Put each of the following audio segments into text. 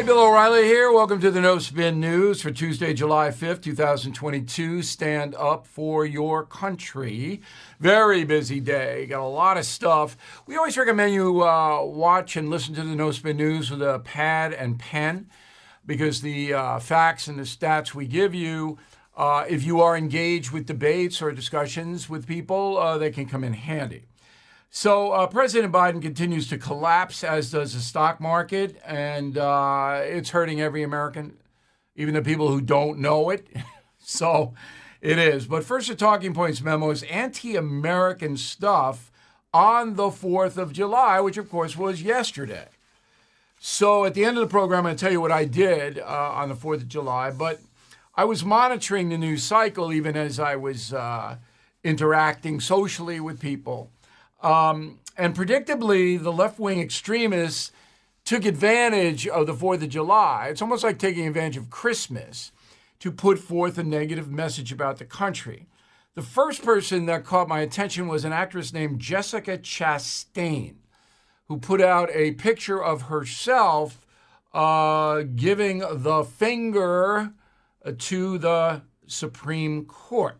Hey, Bill O'Reilly here. Welcome to the No Spin News for Tuesday, July 5th, 2022. Stand up for your country. Very busy day. Got a lot of stuff. We always recommend you watch and listen to the No Spin News with a pad and pen because the facts and the stats we give you, if you are engaged with debates or discussions with people, they can come in handy. So President Biden continues to collapse, as does the stock market, and it's hurting every American, even the people who don't know it. So it is. But first, the Talking Points memo is anti-American stuff on the 4th of July, which, of course, was yesterday. So at the end of the program, I'll tell you what I did on the 4th of July, but I was monitoring the news cycle even as I was interacting socially with people. And predictably, the left-wing extremists took advantage of the 4th of July. It's almost like taking advantage of Christmas to put forth a negative message about the country. The first person that caught my attention was an actress named Jessica Chastain, who put out a picture of herself giving the finger to the Supreme Court.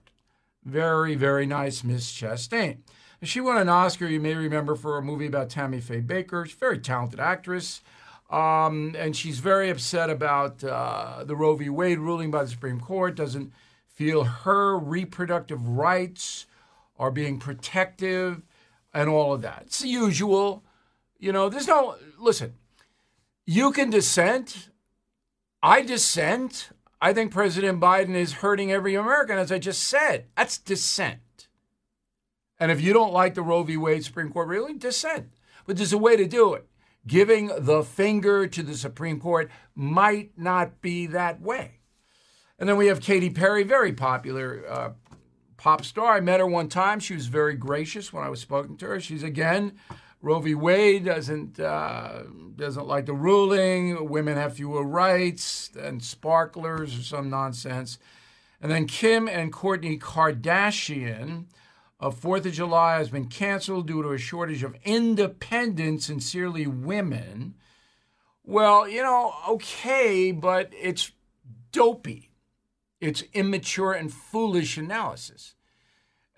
Very, very nice, Miss Chastain. She won an Oscar, you may remember, for a movie about Tammy Faye Baker. She's a very talented actress, and she's very upset about the Roe v. Wade ruling by the Supreme Court, doesn't feel her reproductive rights are being protective and all of that. It's the usual. You know, there's no... Listen, you can dissent. I dissent. I think President Biden is hurting every American, as I just said. That's dissent. And if you don't like the Roe v. Wade Supreme Court ruling, dissent. But there's a way to do it. Giving the finger to the Supreme Court might not be that way. And then we have Katy Perry, very popular pop star. I met her one time. She was very gracious when I was speaking to her. She's, again, Roe v. Wade doesn't like the ruling. Women have fewer rights and sparklers or some nonsense. And then Kim and Kourtney Kardashian... 4th of July has been canceled due to a shortage of independent, sincerely women. Well, you know, okay, but it's dopey. It's immature and foolish analysis.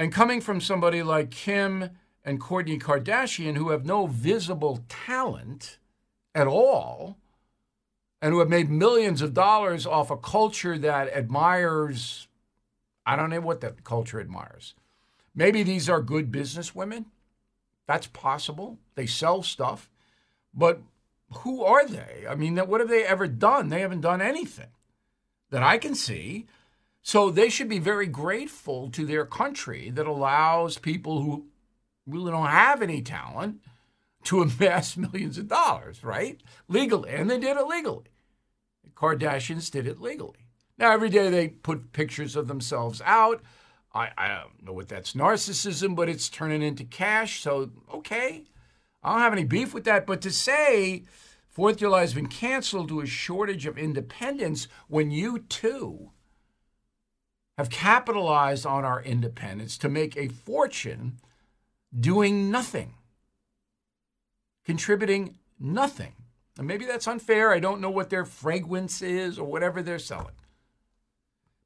And coming from somebody like Kim and Kourtney Kardashian, who have no visible talent at all, and who have made millions of dollars off a culture that admires, I don't know what that culture admires. Maybe these are good business women. That's possible. They sell stuff. But who are they? I mean, what have they ever done? They haven't done anything that I can see. So they should be very grateful to their country that allows people who really don't have any talent to amass millions of dollars, right? Legally. And they did it legally. The Kardashians did it legally. Now, every day they put pictures of themselves out. I don't know what that's narcissism, but it's turning into cash. So, okay, I don't have any beef with that. But to say 4th of July has been canceled due to a shortage of independence when you, too, have capitalized on our independence to make a fortune doing nothing, contributing nothing. And maybe that's unfair. I don't know what their fragrance is or whatever they're selling.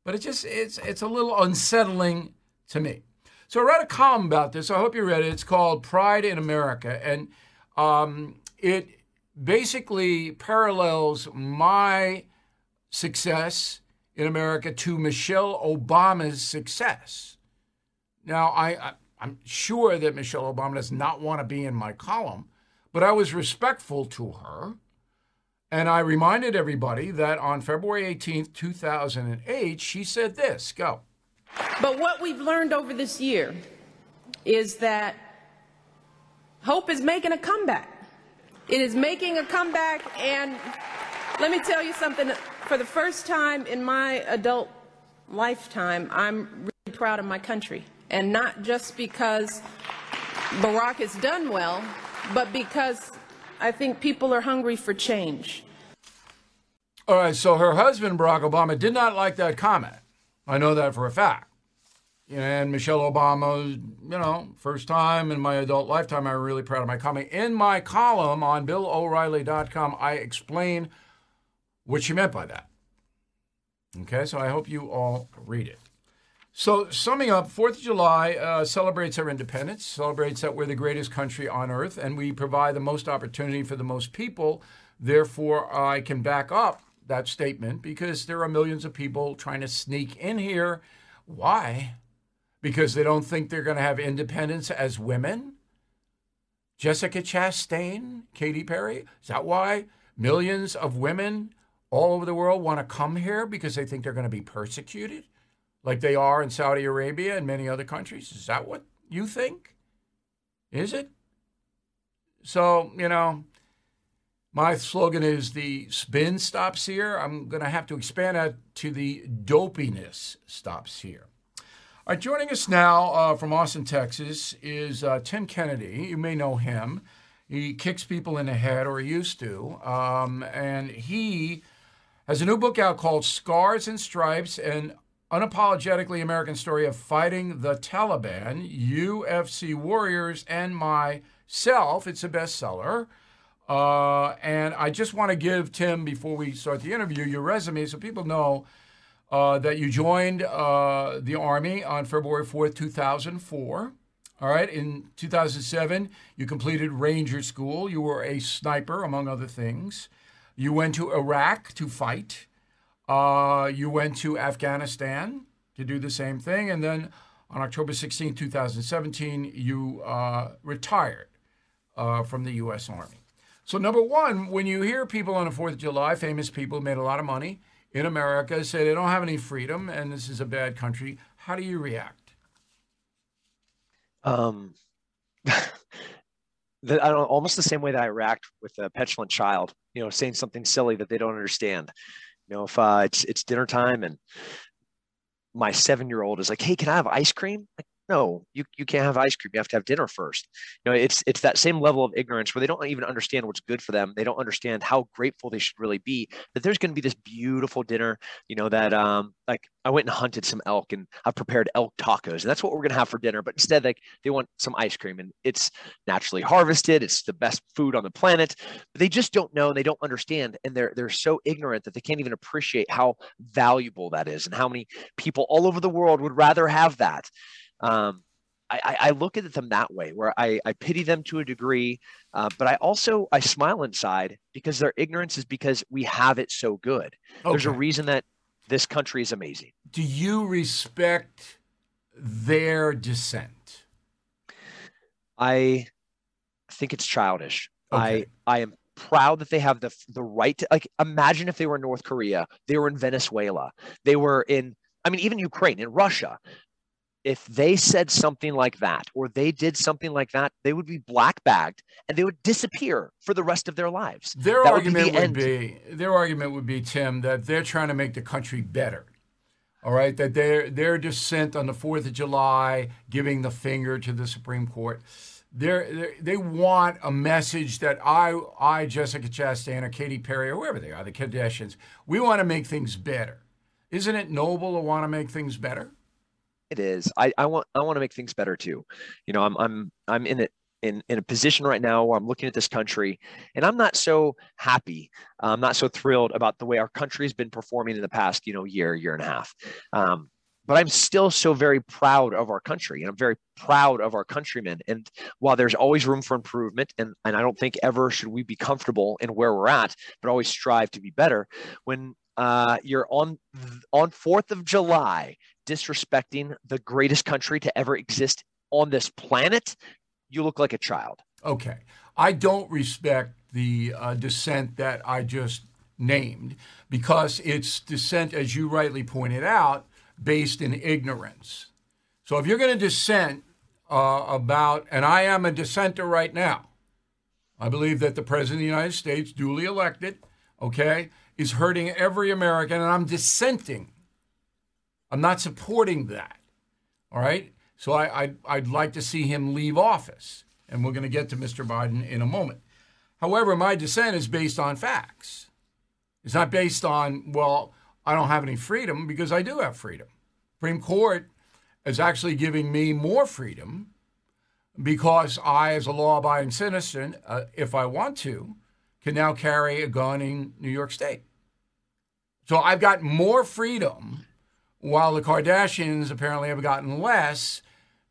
But it just, it's a little unsettling to me. So I wrote a column about this. I hope you read it. It's called Pride in America. And it basically parallels my success in America to Michelle Obama's success. Now, I'm sure that Michelle Obama does not want to be in my column, but I was respectful to her. And I reminded everybody that on February 18th, 2008, she said this. Go. But what we've learned over this year is that hope is making a comeback. It is making a comeback. And let me tell you something. For the first time in my adult lifetime, I'm really proud of my country. And not just because Barack has done well, but because I think people are hungry for change. All right, so her husband, Barack Obama, did not like that comment. I know that for a fact. And Michelle Obama, you know, first time in my adult lifetime, I'm really proud of my comment. In my column on BillO'Reilly.com, I explain what she meant by that. Okay, so I hope you all read it. So summing up, 4th of July celebrates our independence, celebrates that we're the greatest country on earth, and we provide the most opportunity for the most people. Therefore, I can back up that statement because there are millions of people trying to sneak in here. Why? Because they don't think they're going to have independence as women? Jessica Chastain, Katy Perry? Is that why millions of women all over the world want to come here? Because they think they're going to be persecuted? Like they are in Saudi Arabia and many other countries? Is that what you think? Is it? So, you know, my slogan is the spin stops here. I'm going to have to expand that to the dopiness stops here. All right, joining us now from Austin, Texas is Tim Kennedy. You may know him. He kicks people in the head, or he used to, and he has a new book out called Scars and Stripes, and Unapologetically American Story of Fighting the Taliban, UFC Warriors, and Myself. It's a bestseller. And I just want to give, Tim, before we start the interview, your resume so people know that you joined the Army on February 4th, 2004. All right. In 2007, you completed Ranger School. You were a sniper, among other things. You went to Iraq to fight. You went to Afghanistan to do the same thing. And then on October 16, 2017, you retired from the U.S. Army. So number one, when you hear people on the 4th of July, famous people who made a lot of money in America, say they don't have any freedom and this is a bad country, how do you react? Almost the same way that I react with a petulant child, you know, saying something silly that they don't understand. You know, if it's dinner time and my 7-year-old is like, "Hey, can I have ice cream?" Like, no, you can't have ice cream. You have to have dinner first. You know, it's that same level of ignorance where they don't even understand what's good for them. They don't understand how grateful they should really be that there's going to be this beautiful dinner. You know, that like I went and hunted some elk and I prepared elk tacos, and that's what we're going to have for dinner. But instead, like they want some ice cream, and it's naturally harvested. It's the best food on the planet. But they just don't know, and they don't understand, and they're so ignorant that they can't even appreciate how valuable that is and how many people all over the world would rather have that. I look at them that way, where I pity them to a degree, but I also smile inside because their ignorance is because we have it so good. Okay. There's a reason that this country is amazing. Do you respect their dissent? I think it's childish. Okay. I am proud that they have the right to, like, imagine if they were in North Korea, they were in Venezuela, they were in, I mean, even Ukraine, in Russia. If they said something like that, or they did something like that, they would be black-bagged and they would disappear for the rest of their lives. Their argument would be, Tim, that they're trying to make the country better, all right? That their dissent on the 4th of July, giving the finger to the Supreme Court, they want a message that I, Jessica Chastain, or Katy Perry, or whoever they are, the Kardashians, we want to make things better. Isn't it noble to want to make things better? It is. I want to make things better too. You know, I'm in a position right now where I'm looking at this country and I'm not so happy. I'm not so thrilled about the way our country has been performing in the past, you know, year and a half. But I'm still so very proud of our country, and I'm very proud of our countrymen. And while there's always room for improvement, and I don't think ever should we be comfortable in where we're at, but always strive to be better. When you're on 4th of July, disrespecting the greatest country to ever exist on this planet, you look like a child. Okay. I don't respect the dissent that I just named because it's dissent, as you rightly pointed out, based in ignorance. So if you're going to dissent about, and I am a dissenter right now, I believe that the President of the United States, duly elected, okay, is hurting every American, and I'm dissenting. I'm not supporting that, all right? So I'd like to see him leave office, and we're going to get to Mr. Biden in a moment. However, my dissent is based on facts. It's not based on, well, I don't have any freedom, because I do have freedom. Supreme Court is actually giving me more freedom because I, as a law-abiding citizen, if I want to, can now carry a gun in New York State. So I've got more freedom, while the Kardashians apparently have gotten less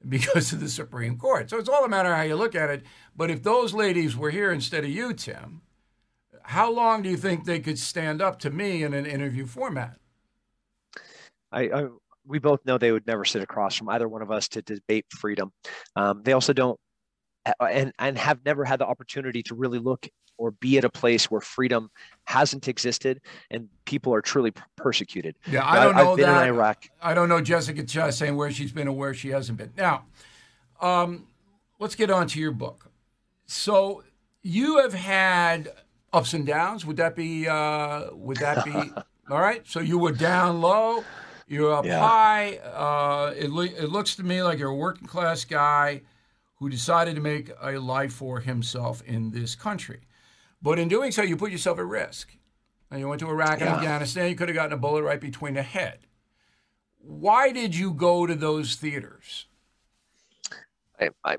because of the Supreme Court. So it's all a matter of how you look at it. But if those ladies were here instead of you, Tim, how long do you think they could stand up to me in an interview format? We both know they would never sit across from either one of us to debate freedom. They also don't and have never had the opportunity to really look or be at a place where freedom hasn't existed and people are truly persecuted. Yeah, I don't know I've been that. In Iraq. I don't know Jessica Chastain where she's been or where she hasn't been. Now, let's get on to your book. So you have had ups and downs. Would that be all right? So you were down low. You're up high. It looks to me like you're a working class guy who decided to make a life for himself in this country. But in doing so, you put yourself at risk. And you went to Iraq and Afghanistan. You could have gotten a bullet right between the head. Why did you go to those theaters? And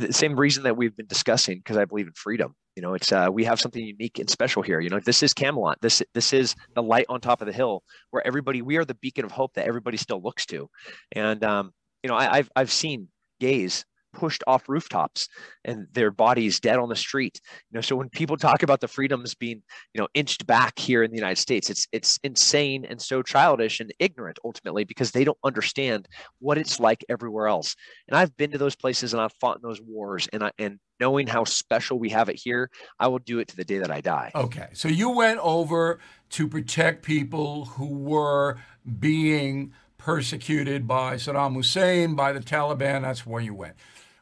the same reason that we've been discussing, because I believe in freedom. You know, it's we have something unique and special here. You know, this is Camelot. This is the light on top of the hill where we are the beacon of hope that everybody still looks to. And, you know, I've seen gays pushed off rooftops and their bodies dead on the street. You know, so when people talk about the freedoms being, you know, inched back here in the United States, it's insane and so childish and ignorant ultimately, because they don't understand what it's like everywhere else. And I've been to those places and I've fought in those wars, and knowing how special we have it here, I will do it to the day that I die. Okay. So you went over to protect people who were being persecuted by Saddam Hussein, by the Taliban. That's where you went.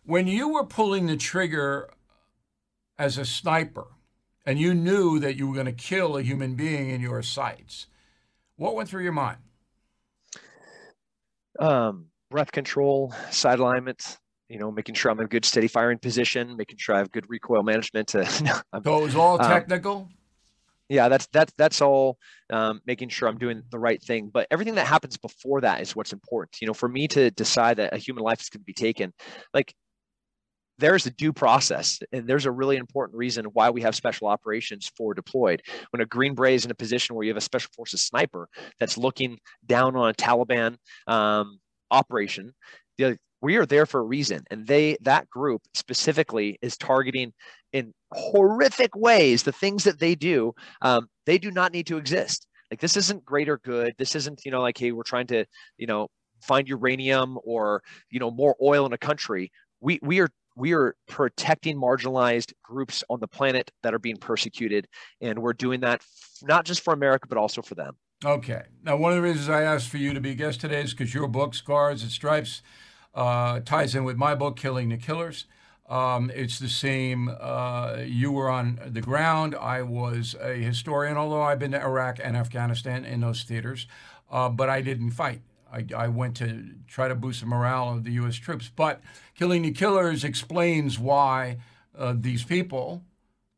When you were pulling the trigger as a sniper and you knew that you were going to kill a human being in your sights, what went through your mind? Breath control, side alignment, you know, making sure I'm in a good steady firing position, making sure I have good recoil management. So it was all technical? Yeah, that's all, making sure I'm doing the right thing. But everything that happens before that is what's important. You know, for me to decide that a human life is going to be taken, like, there's a due process, and there's a really important reason why we have special operations for deployed. When a Green Beret is in a position where you have a special forces sniper that's looking down on a Taliban operation, we are there for a reason. And that group specifically is targeting in horrific ways the things that they do. They do not need to exist. Like, this isn't greater good. This isn't, you know, like, hey, we're trying to, you know, find uranium or, you know, more oil in a country. We are protecting marginalized groups on the planet that are being persecuted, and we're doing that not just for America, but also for them. Okay. Now, one of the reasons I asked for you to be a guest today is because your book, Scars and Stripes, ties in with my book, Killing the Killers. It's the same. You were on the ground. I was a historian, although I've been to Iraq and Afghanistan in those theaters, but I didn't fight. I went to try to boost the morale of the U.S. troops. But Killing the Killers explains why these people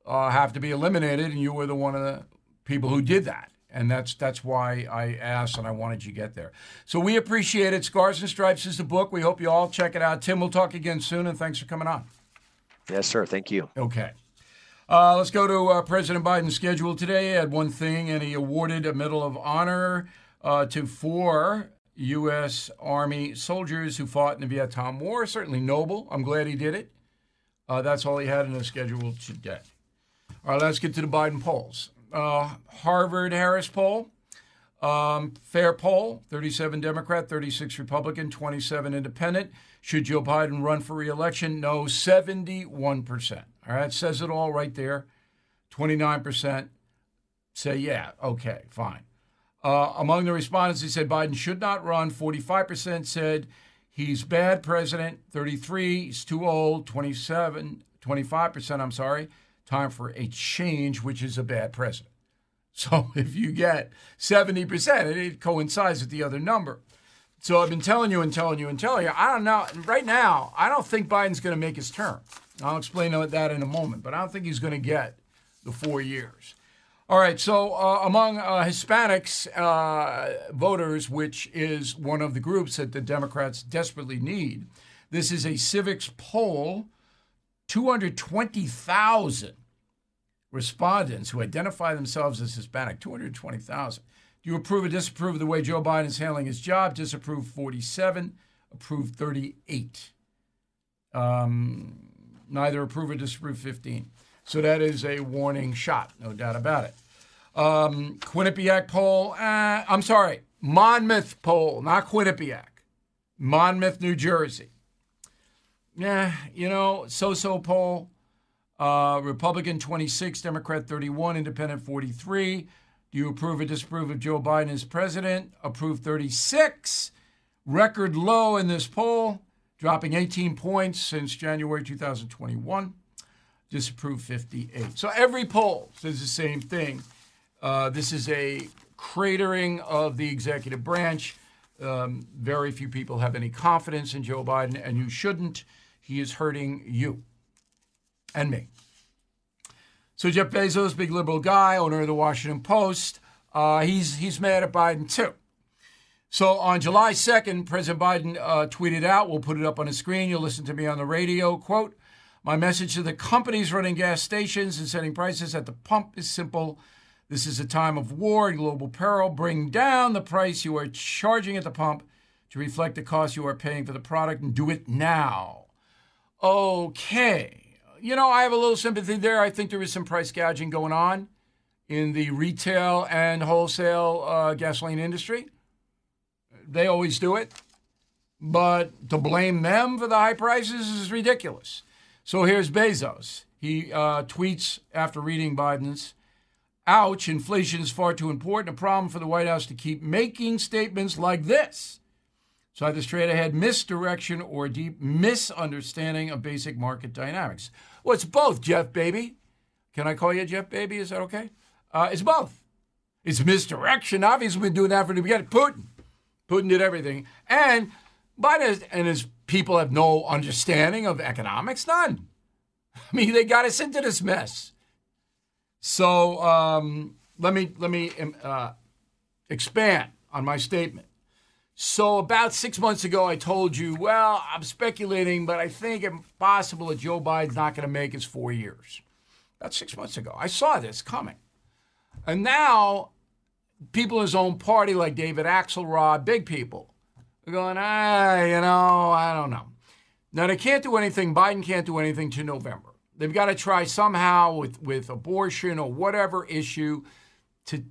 have to be eliminated, and you were one of the people who did that. And that's why I asked, and I wanted you to get there. So we appreciate it. Scars and Stripes is the book. We hope you all check it out. Tim, we'll talk again soon, and thanks for coming on. Yes, sir. Thank you. Okay. Let's go to President Biden's schedule today. He had one thing, and he awarded a Medal of Honor to four U.S. Army soldiers who fought in the Vietnam War. Certainly noble. I'm glad he did it. That's all he had in his schedule today. All right, let's get to the Biden polls. Harvard-Harris poll, fair poll, 37 Democrat, 36 Republican, 27 Independent. Should Joe Biden run for re-election? No, 71%. All right, says it all right there. 29% say yeah, okay, fine. Among the respondents, they said Biden should not run. 45% said he's bad president. 33, he's too old. 25%, I'm sorry, time for a change, which is a bad president. So if you get 70%, it coincides with the other number. So I've been telling you and telling you and telling you. I don't know. Right now, I don't think Biden's going to make his term. I'll explain that in a moment, but I don't think he's going to get the 4 years. All right, so among Hispanics voters, which is one of the groups that the Democrats desperately need, this is a civics poll, 220,000 respondents who identify themselves as Hispanic, 220,000. Do you approve or disapprove of the way Joe Biden is handling his job? Disapprove 47, approve 38. Neither approve or disapprove 15. So that is a warning shot, no doubt about it. Quinnipiac poll, I'm sorry, Monmouth poll, not Quinnipiac. Monmouth, New Jersey. Yeah, you know, so-so poll. Republican 26, Democrat 31, Independent 43. Do you approve or disapprove of Joe Biden as president? Approve 36. Record low in this poll, dropping 18 points since January 2021. Disapprove 58. So every poll says the same thing. This is a cratering of the executive branch. Very few people have any confidence in Joe Biden, and you shouldn't. He is hurting you and me. So Jeff Bezos, big liberal guy, owner of the Washington Post, he's mad at Biden too. So on July 2nd, President Biden tweeted out, we'll put it up on the screen, you'll listen to me on the radio, quote, "My message to the companies running gas stations and setting prices at the pump is simple. This is a time of war and global peril. Bring down the price you are charging at the pump to reflect the cost you are paying for the product, and do it now." Okay. You know, I have a little sympathy there. I think there is some price gouging going on in the retail and wholesale gasoline industry. They always do it. But to blame them for the high prices is ridiculous. So here's Bezos. He tweets after reading Biden's, "Ouch, inflation is far too important a problem for the White House to keep making statements like this. It's either straight ahead misdirection or deep misunderstanding of basic market dynamics." Well, it's both, Jeff Baby. Can I call you Jeff Baby? Is that okay? It's both. It's misdirection. Obviously, we've been doing that from the beginning. Putin did everything. And Biden and his people have no understanding of economics. None. I mean, they got us into this mess. So let me expand on my statement. So about 6 months ago, I told you, well, I'm speculating, but I think it's possible that Joe Biden's not going to make his 4 years. About 6 months ago, I saw this coming. And now people in his own party, like David Axelrod, big people, are going, I don't know. Now, they can't do anything. Biden can't do anything to November. They've got to try somehow with abortion or whatever issue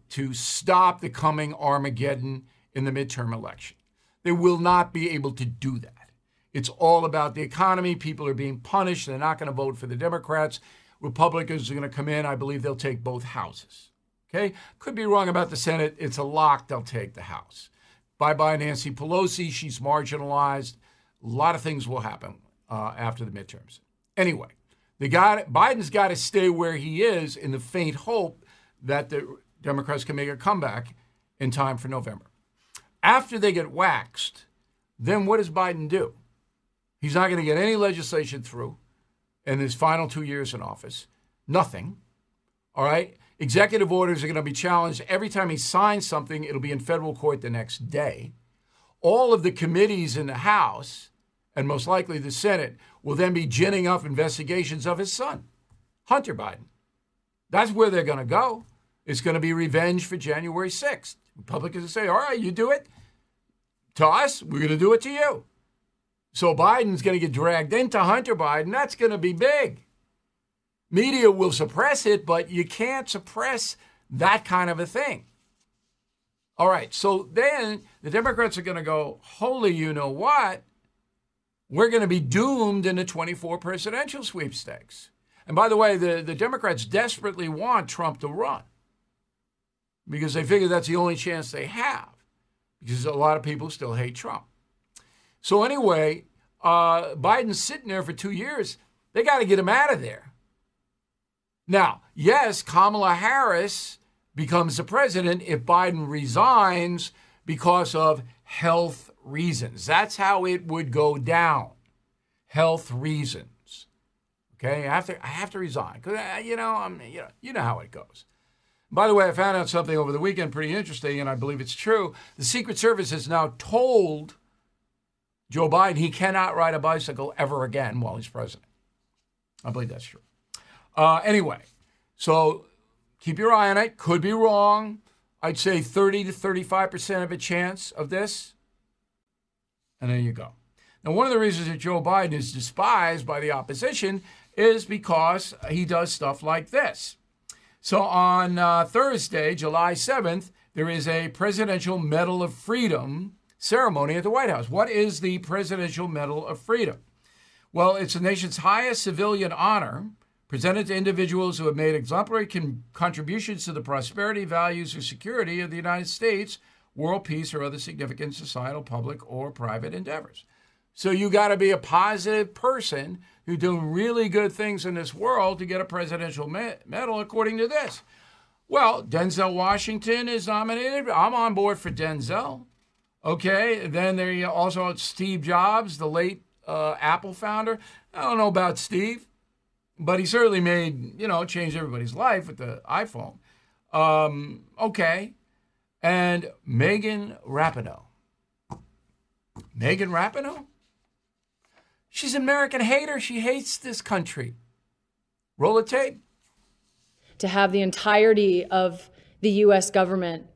to stop the coming Armageddon in the midterm election. They will not be able to do that. It's all about the economy. People are being punished. They're not going to vote for the Democrats. Republicans are going to come in. I believe they'll take both houses. Okay? Could be wrong about the Senate. It's a lock. They'll take the House. Bye-bye, Nancy Pelosi. She's marginalized. A lot of things will happen after the midterms. Anyway. Biden's got to stay where he is in the faint hope that the Democrats can make a comeback in time for November. After they get waxed, then what does Biden do? He's not going to get any legislation through in his final 2 years in office. Nothing. All right? Executive orders are going to be challenged. Every time he signs something, it'll be in federal court the next day. All of the committees in the House, and most likely the Senate, will then be ginning up investigations of his son, Hunter Biden. That's where they're going to go. It's going to be revenge for January 6th. Republicans say, all right, you do it to us, we're going to do it to you. So Biden's going to get dragged into Hunter Biden. That's going to be big. Media will suppress it, but you can't suppress that kind of a thing. All right, so then the Democrats are going to go, holy you know what? We're going to be doomed in the 24 presidential sweepstakes. And by the way, the Democrats desperately want Trump to run because they figure that's the only chance they have because a lot of people still hate Trump. So anyway, Biden's sitting there for 2 years. They got to get him out of there. Now, yes, Kamala Harris becomes the president if Biden resigns because of health reasons. That's how it would go down. Health reasons. Okay, I have to resign because you know how it goes. By the way, I found out something over the weekend, pretty interesting, and I believe it's true. The Secret Service has now told Joe Biden he cannot ride a bicycle ever again while he's president. I believe that's true. Anyway, so keep your eye on it. Could be wrong. I'd say 30 to 35% of a chance of this. And there you go. Now, one of the reasons that Joe Biden is despised by the opposition is because he does stuff like this. So on Thursday, July 7th, there is a Presidential Medal of Freedom ceremony at the White House. What is the Presidential Medal of Freedom? Well, it's the nation's highest civilian honor presented to individuals who have made exemplary contributions to the prosperity, values, or security of the United States, world peace, or other significant societal, public, or private endeavors. So you got to be a positive person who do really good things in this world to get a presidential medal, according to this. Well, Denzel Washington is nominated. I'm on board for Denzel. Okay, then there you also have Steve Jobs, the late Apple founder. I don't know about Steve. But he certainly made, you know, changed everybody's life with the iPhone. Okay. And Megan Rapinoe. Megan Rapinoe? She's an American hater. She hates this country. Roll the tape. To have the entirety of the U.S. government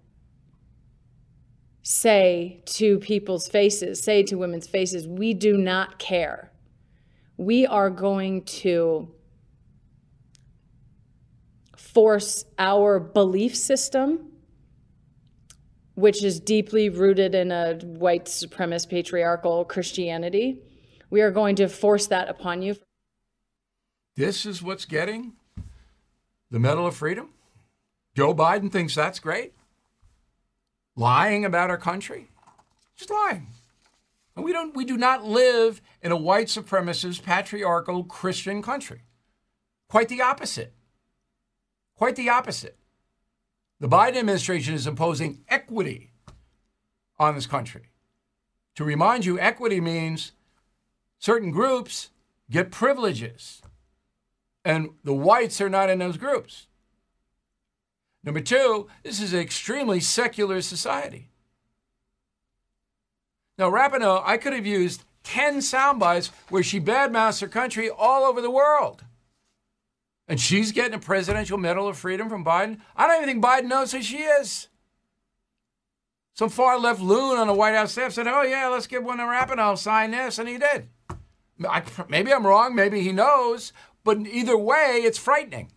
say to people's faces, say to women's faces, we do not care. We are going to force our belief system, which is deeply rooted in a white supremacist patriarchal Christianity. We are going to force that upon you. This is what's getting the Medal of Freedom. Joe Biden thinks that's great. Lying about our country, just lying. And we do not live in a white supremacist patriarchal Christian country. Quite the opposite. Quite the opposite. The Biden administration is imposing equity on this country. To remind you, equity means certain groups get privileges, and the whites are not in those groups. Number two, this is an extremely secular society. Now, Rapinoe, I could have used 10 sound bites where she badmouths her country all over the world. And she's getting a Presidential Medal of Freedom from Biden. I don't even think Biden knows who she is. Some far-left loon on the White House staff said, oh, yeah, let's give one to Rapinoe, sign this, and he did. Maybe I'm wrong, maybe he knows, but either way, it's frightening.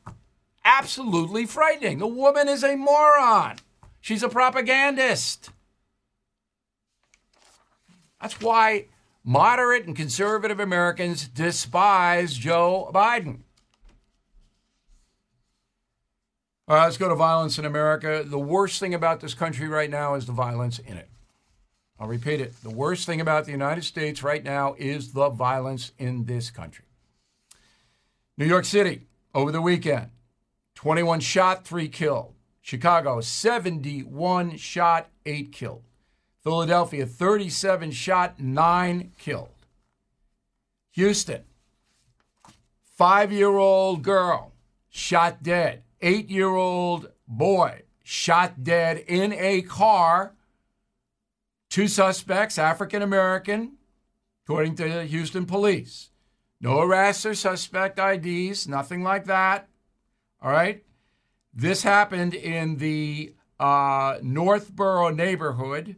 Absolutely frightening. The woman is a moron. She's a propagandist. That's why moderate and conservative Americans despise Joe Biden. All right, let's go to violence in America. The worst thing about this country right now is the violence in it. I'll repeat it. The worst thing about the United States right now is the violence in this country. New York City, over the weekend, 21 shot, 3 killed. Chicago, 71 shot, 8 killed. Philadelphia, 37 shot, 9 killed. Houston, 5-year-old girl shot dead. 8-year-old boy shot dead in a car. 2 suspects, African-American, according to the Houston police. No arrests or suspect IDs, nothing like that. All right. This happened in the Northborough neighborhood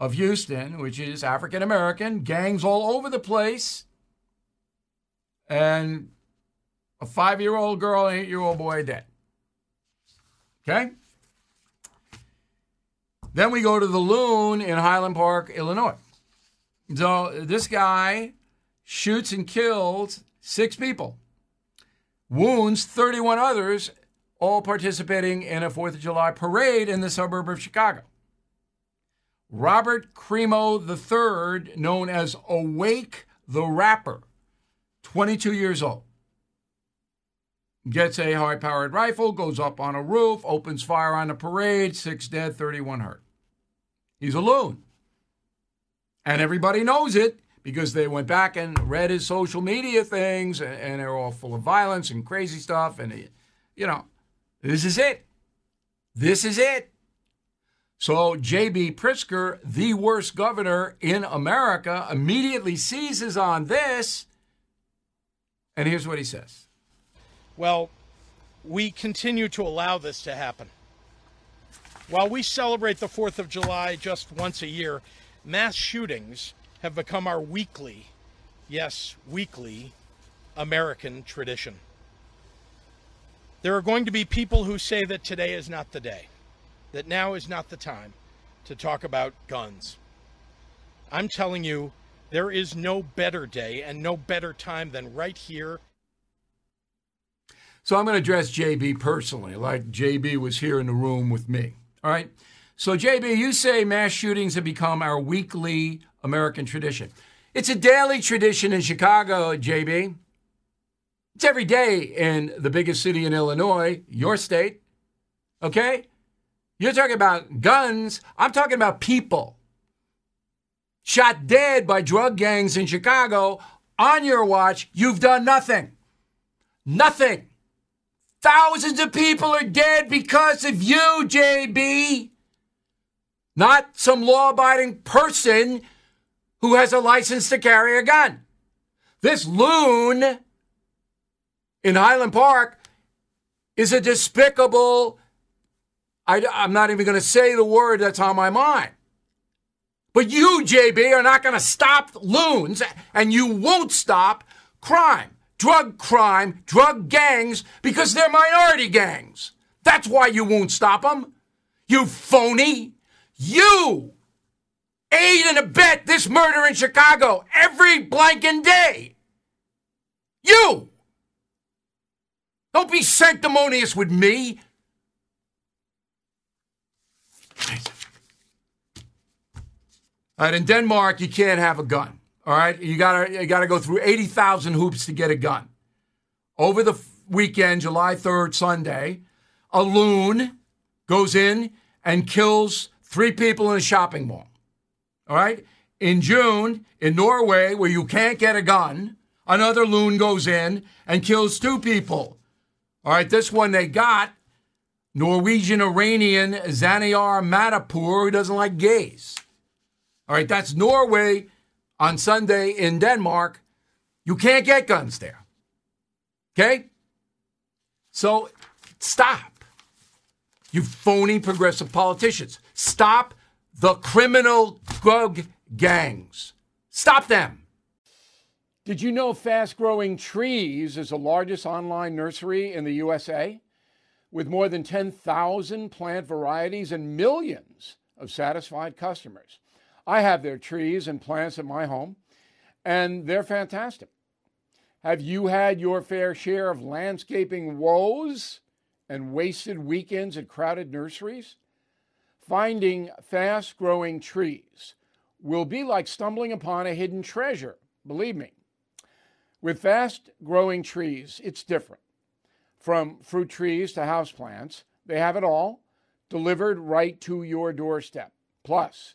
of Houston, which is African-American, gangs all over the place. And a 5-year-old girl, an 8-year-old boy dead. Okay? Then we go to the loon in Highland Park, Illinois. So this guy shoots and kills 6 people, wounds 31 others, all participating in a 4th of July parade in the suburb of Chicago. Robert Cremo III, known as Awake the Rapper, 22 years old, gets a high-powered rifle, goes up on a roof, opens fire on the parade, 6 dead, 31 hurt. He's a loon. And everybody knows it because they went back and read his social media things, and they're all full of violence and crazy stuff. And, you know, this is it. This is it. So J.B. Pritzker, the worst governor in America, immediately seizes on this. And here's what he says. Well, we continue to allow this to happen. While we celebrate the 4th of July just once a year, mass shootings have become our weekly, yes, weekly, American tradition. There are going to be people who say that today is not the day, that now is not the time to talk about guns. I'm telling you, there is no better day and no better time than right here. So I'm going to address JB personally, like JB was here in the room with me. All right. So JB, you say mass shootings have become our weekly American tradition. It's a daily tradition in Chicago, JB. It's every day in the biggest city in Illinois, your state. Okay? You're talking about guns. I'm talking about people shot dead by drug gangs in Chicago. On your watch, you've done nothing. Nothing. Thousands of people are dead because of you, JB. Not some law-abiding person who has a license to carry a gun. This loon in Highland Park is a despicable, I'm not even going to say the word that's on my mind. But you, JB, are not going to stop loons, and you won't stop crime, drug gangs, because they're minority gangs. That's why you won't stop them. You phony. You aid and abet this murder in Chicago every blanking day. You. Don't be sanctimonious with me. All right, in Denmark, you can't have a gun. All right, you gotta go through 80,000 hoops to get a gun. Over the weekend, July 3rd, Sunday, a loon goes in and kills 3 people in a shopping mall. All right, in June, in Norway, where you can't get a gun, another loon goes in and kills 2 people. All right, this one they got Norwegian-Iranian Zaniar Matapour, who doesn't like gays. All right, that's Norway. On Sunday in Denmark, you can't get guns there. Okay? So stop. You phony progressive politicians. Stop the criminal drug gangs. Stop them. Did you know Fast Growing Trees is the largest online nursery in the USA? With more than 10,000 plant varieties and millions of satisfied customers. I have their trees and plants at my home, and they're fantastic. Have you had your fair share of landscaping woes and wasted weekends at crowded nurseries? Finding fast-growing trees will be like stumbling upon a hidden treasure, believe me. With fast-growing trees, it's different. From fruit trees to houseplants, they have it all delivered right to your doorstep. Plus,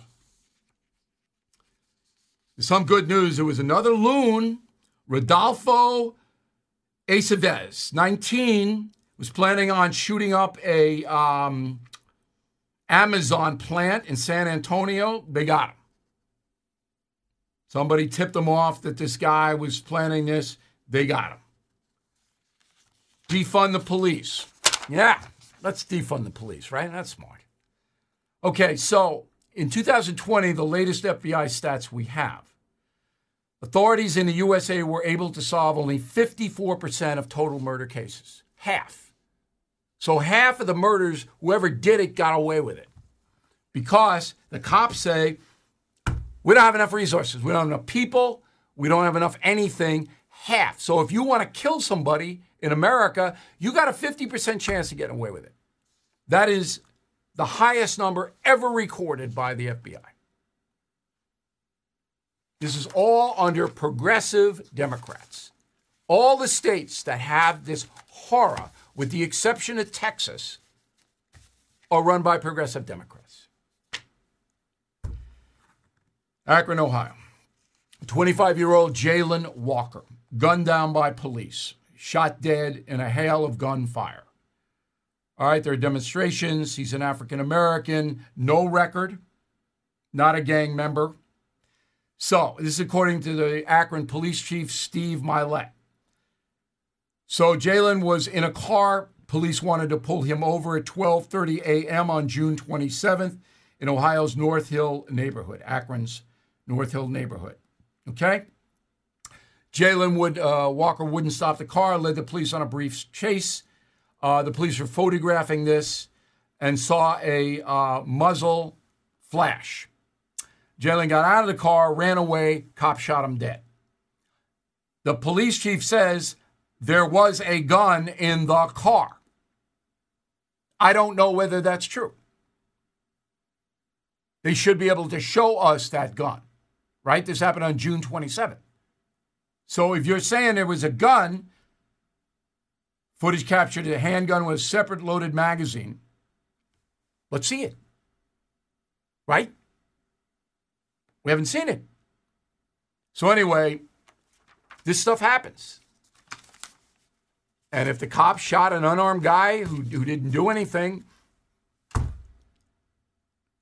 Some good news. There was another loon, Rodolfo Aceves, 19, was planning on shooting up a Amazon plant in San Antonio. They got him. Somebody tipped them off that this guy was planning this. They got him. Defund the police. Yeah, let's defund the police, right? That's smart. Okay, so in 2020, the latest FBI stats we have, authorities in the USA were able to solve only 54% of total murder cases. Half. So half of the murders, whoever did it got away with it. Because the cops say, we don't have enough resources. We don't have enough people. We don't have enough anything. Half. So if you want to kill somebody in America, you got a 50% chance of getting away with it. That is the highest number ever recorded by the FBI. This is all under progressive Democrats. All the states that have this horror, with the exception of Texas, are run by progressive Democrats. Akron, Ohio. 25-year-old Jalen Walker, gunned down by police, shot dead in a hail of gunfire. All right, there are demonstrations. He's an African-American, no record, not a gang member. So this is according to the Akron police chief, Steve Milet. So Jalen was in a car. Police wanted to pull him over at 12:30 a.m. on June 27th in Ohio's North Hill neighborhood, Akron's North Hill neighborhood. Okay? Walker wouldn't stop the car, led the police on a brief chase. The police were photographing this and saw a muzzle flash. Jalen got out of the car, ran away, cop shot him dead. The police chief says there was a gun in the car. I don't know whether that's true. They should be able to show us that gun, right? This happened on June 27th. So if you're saying there was a gun, footage captured a handgun with a separate loaded magazine. Let's see it, right? We haven't seen it. So anyway, this stuff happens. And if the cop shot an unarmed guy who didn't do anything,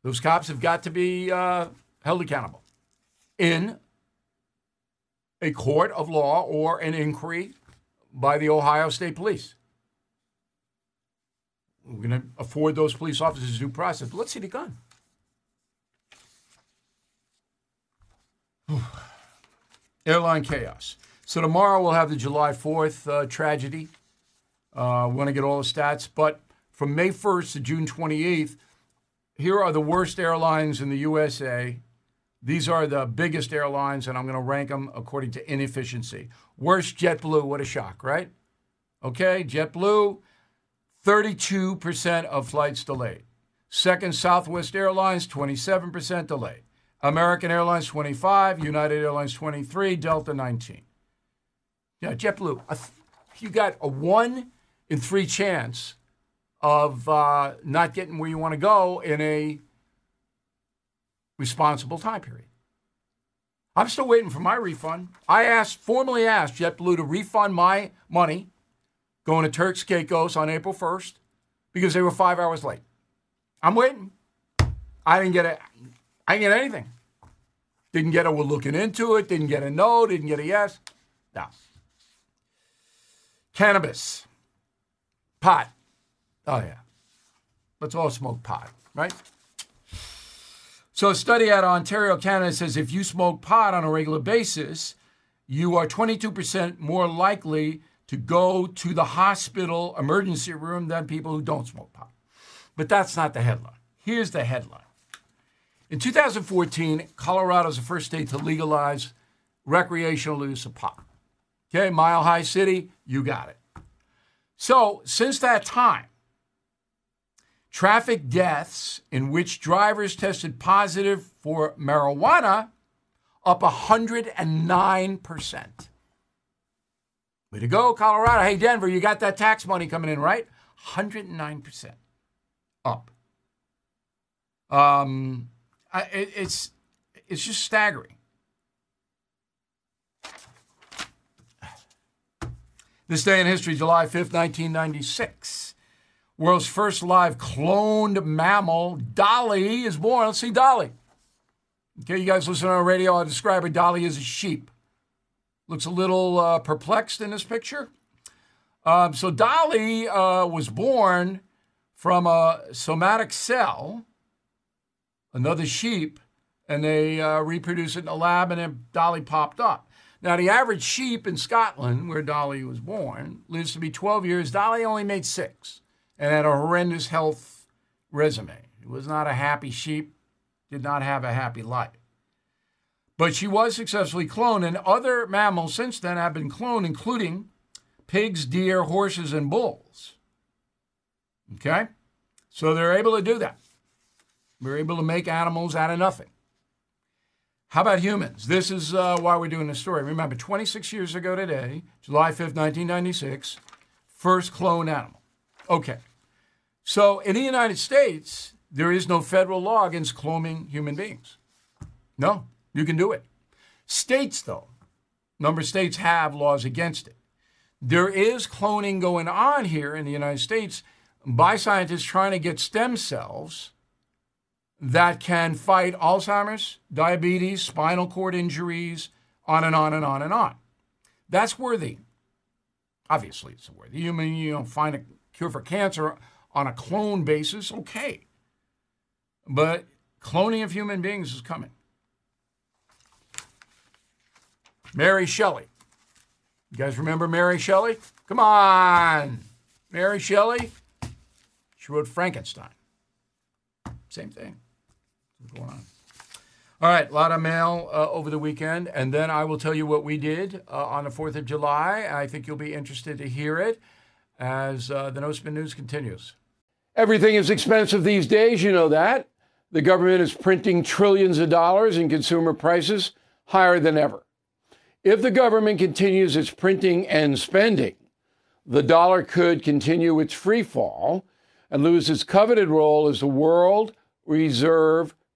those cops have got to be held accountable in a court of law or an inquiry by the Ohio State Police. We're going to afford those police officers due process. But let's see the gun. Whew. Airline chaos. So tomorrow we'll have the July 4th tragedy. We want to get all the stats. But from May 1st to June 28th, here are the worst airlines in the USA. These are the biggest airlines, and I'm going to rank them according to inefficiency. Worst, JetBlue. What a shock, right? Okay, JetBlue, 32% of flights delayed. Second, Southwest Airlines, 27% delayed. American Airlines, 25%. United Airlines, 23%. Delta, 19%. Now, JetBlue, you got a 1 in 3 chance of not getting where you want to go in a responsible time period. I'm still waiting for my refund. I formally asked JetBlue to refund my money going to Turks Caicos on April 1st because they were 5 hours late. I'm waiting. I didn't get anything. Didn't get a "we're looking into it," didn't get a "no," didn't get a "yes." No. Cannabis. Pot. Oh yeah. Let's all smoke pot, right? So a study out of Ontario, Canada says if you smoke pot on a regular basis, you are 22% more likely to go to the hospital emergency room than people who don't smoke pot. But that's not the headline. Here's the headline. In 2014, Colorado is the first state to legalize recreational use of pot. Okay, Mile High City, you got it. So since that time, traffic deaths in which drivers tested positive for marijuana up 109%. Way to go, Colorado. Hey, Denver, you got that tax money coming in, right? 109% up. It's just staggering. This day in history, July 5th, 1996. World's first live cloned mammal, Dolly, is born. Let's see Dolly. Okay, you guys listen on the radio. I describe her. Dolly is a sheep. Looks a little perplexed in this picture. So Dolly was born from a somatic cell, another sheep, and they reproduced it in a lab, and then Dolly popped up. Now, the average sheep in Scotland, where Dolly was born, lives to be 12 years. Dolly only made 6. And had a horrendous health resume. It was not a happy sheep, did not have a happy life. But she was successfully cloned, and other mammals since then have been cloned, including pigs, deer, horses, and bulls. Okay? So they're able to do that. We're able to make animals out of nothing. How about humans? This is why we're doing this story. Remember, 26 years ago today, July 5th, 1996, first cloned animal. Okay. So in the United States, there is no federal law against cloning human beings. No, you can do it. States, though, a number of states have laws against it. There is cloning going on here in the United States by scientists trying to get stem cells that can fight Alzheimer's, diabetes, spinal cord injuries, on and on and on and on. That's worthy. Obviously, it's worthy. You mean you don't find a cure for cancer on a clone basis? Okay. But cloning of human beings is coming. Mary Shelley. You guys remember Mary Shelley? Come on. Mary Shelley. She wrote Frankenstein. Same thing. What's going on? All right, a lot of mail over the weekend, and then I will tell you what we did on the 4th of July. I think you'll be interested to hear it as the No Spin News continues. Everything is expensive these days, you know that. The government is printing trillions of dollars and consumer prices higher than ever. If the government continues its printing and spending, the dollar could continue its free fall and lose its coveted role as the world reserve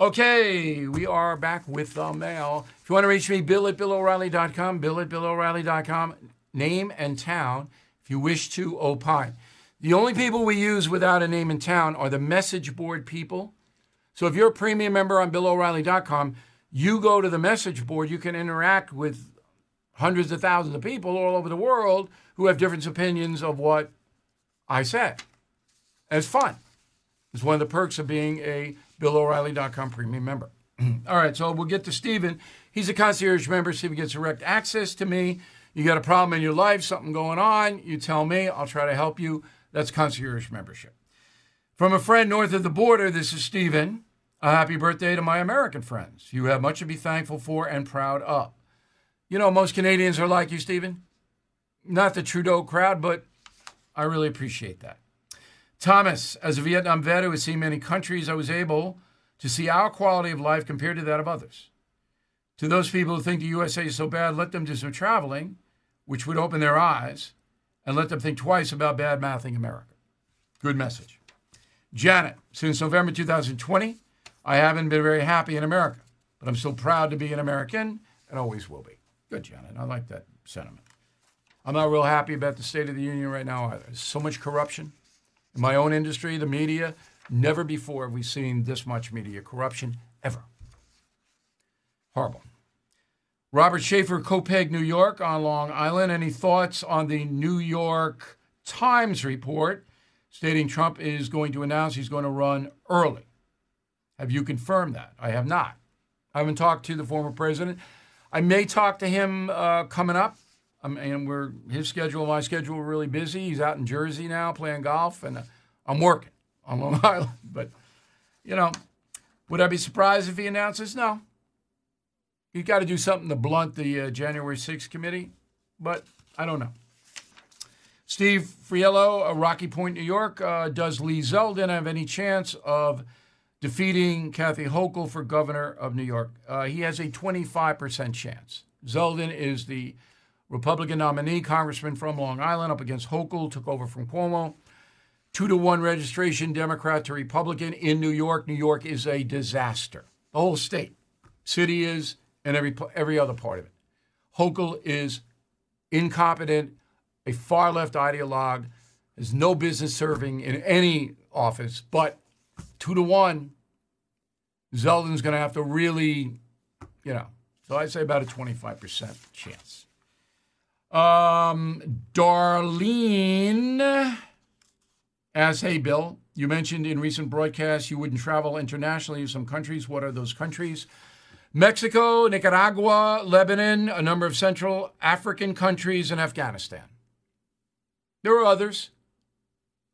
Okay, we are back with the mail. If you want to reach me, Bill at BillO'Reilly.com, Bill at BillO'Reilly.com, name and town, if you wish to opine. The only people we use without a name and town are the message board people. So if you're a premium member on BillO'Reilly.com, you go to the message board, you can interact with hundreds of thousands of people all over the world who have different opinions of what I said. And it's fun. It's one of the perks of being a BillO'Reilly.com premium member. All right, so we'll get to Stephen. He's a concierge member. Stephen gets direct access to me. You got a problem in your life, something going on, you tell me, I'll try to help you. That's concierge membership. From a friend north of the border, this is Stephen. A happy birthday to my American friends. You have much to be thankful for and proud of. You know, most Canadians are like you, Stephen. Not the Trudeau crowd, but I really appreciate that. Thomas, as a Vietnam vet who has seen many countries, I was able to see our quality of life compared to that of others. To those people who think the USA is so bad, let them do some traveling, which would open their eyes, and let them think twice about bad-mouthing America. Good message. Janet, since November 2020, I haven't been very happy in America, but I'm still proud to be an American and always will be. Good, Janet. I like that sentiment. I'm not real happy about the State of the Union right now either. There's so much corruption. In my own industry, the media, never before have we seen this much media corruption, ever. Horrible. Robert Schaefer, Copaig, New York, on Long Island. Any thoughts on the New York Times report stating Trump is going to announce he's going to run early? Have you confirmed that? I have not. I haven't talked to the former president. I may talk to him coming up. And his schedule and my schedule are really busy. He's out in Jersey now playing golf, and I'm working on Long Island. But, you know, would I be surprised if he announces? No. He's got to do something to blunt the January 6th committee, but I don't know. Steve Friello, Rocky Point, New York. Does Lee Zeldin have any chance of defeating Kathy Hochul for governor of New York? He has a 25% chance. Zeldin is the Republican nominee, congressman from Long Island, up against Hochul, took over from Cuomo. 2-to-1 registration, Democrat to Republican in New York. New York is a disaster. The whole state, city is, and every other part of it. Hochul is incompetent, a far-left ideologue, has no business serving in any office, but 2-to-1, Zeldin's going to have to really, you know. So I'd say about a 25% chance. Darlene asks, hey, Bill, you mentioned in recent broadcasts you wouldn't travel internationally to some countries. What are those countries? Mexico, Nicaragua, Lebanon, a number of Central African countries, and Afghanistan. There are others.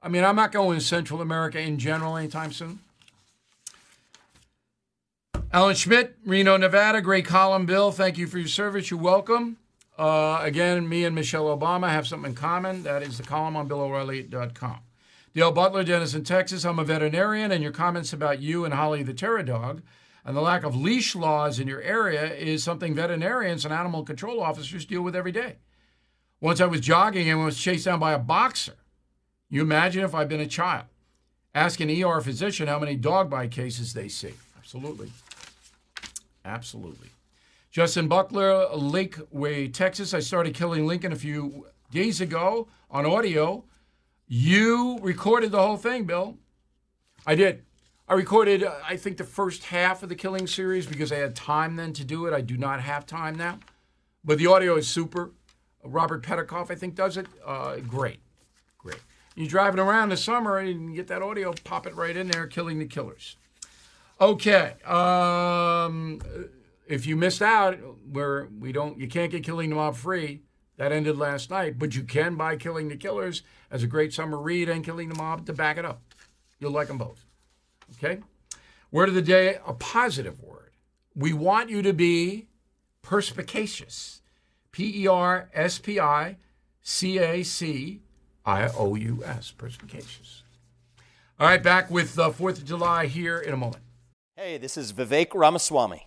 I mean, I'm not going to Central America in general anytime soon. Alan Schmidt, Reno, Nevada. Great column, Bill. Thank you for your service. You're welcome. Again, me and Michelle Obama have something in common. That is the column on BillO'Reilly.com. Dale Butler, Denison, Texas. I'm a veterinarian, and your comments about you and Holly the Terror Dog and the lack of leash laws in your area is something veterinarians and animal control officers deal with every day. Once I was jogging and was chased down by a boxer. You imagine if I'd been a child. Ask an ER physician how many dog bite cases they see. Absolutely. Absolutely. Justin Buckler, Lakeway, Texas. I started Killing Lincoln a few days ago on audio. You recorded the whole thing, Bill. I did. I recorded, I think, the first half of the Killing series because I had time then to do it. I do not have time now. But the audio is super. Robert Petikoff, I think, does it. Great. Great. You're driving around this summer and you get that audio, pop it right in there, Killing the Killers. Okay. If you missed out, you can't get Killing the Mob free. That ended last night. But you can buy Killing the Killers as a great summer read and Killing the Mob to back it up. You'll like them both. Okay? Word of the day, a positive word. We want you to be perspicacious. P-E-R-S-P-I-C-A-C-I-O-U-S. Perspicacious. All right, back with the 4th of July here in a moment. Hey, this is Vivek Ramaswamy.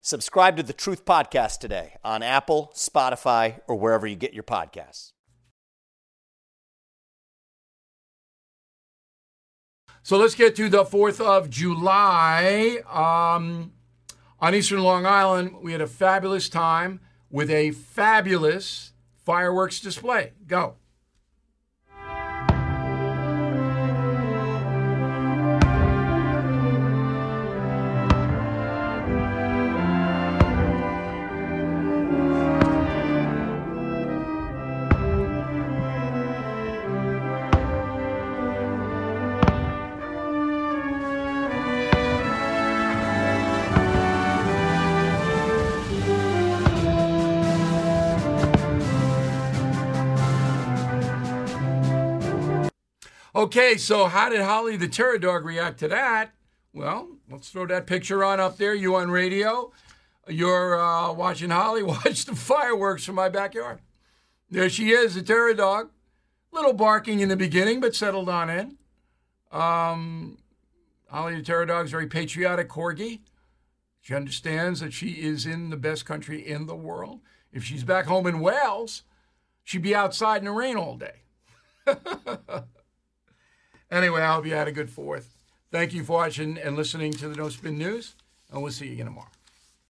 Subscribe to the Truth Podcast today on Apple, Spotify, or wherever you get your podcasts. So let's get to the 4th of July. On Eastern Long Island, we had a fabulous time with a fabulous fireworks display. Go. Okay, so how did Holly the Terror Dog react to that? Well, let's throw that picture on up there. You on radio. You're watching Holly watch the fireworks from my backyard. There she is, the Terror Dog. Little barking in the beginning, but settled on in. Holly the Terror Dog is very patriotic corgi. She understands that she is in the best country in the world. If she's back home in Wales, she'd be outside in the rain all day. Anyway, I hope you had a good 4th. Thank you for watching and listening to the No Spin News, and we'll see you again tomorrow.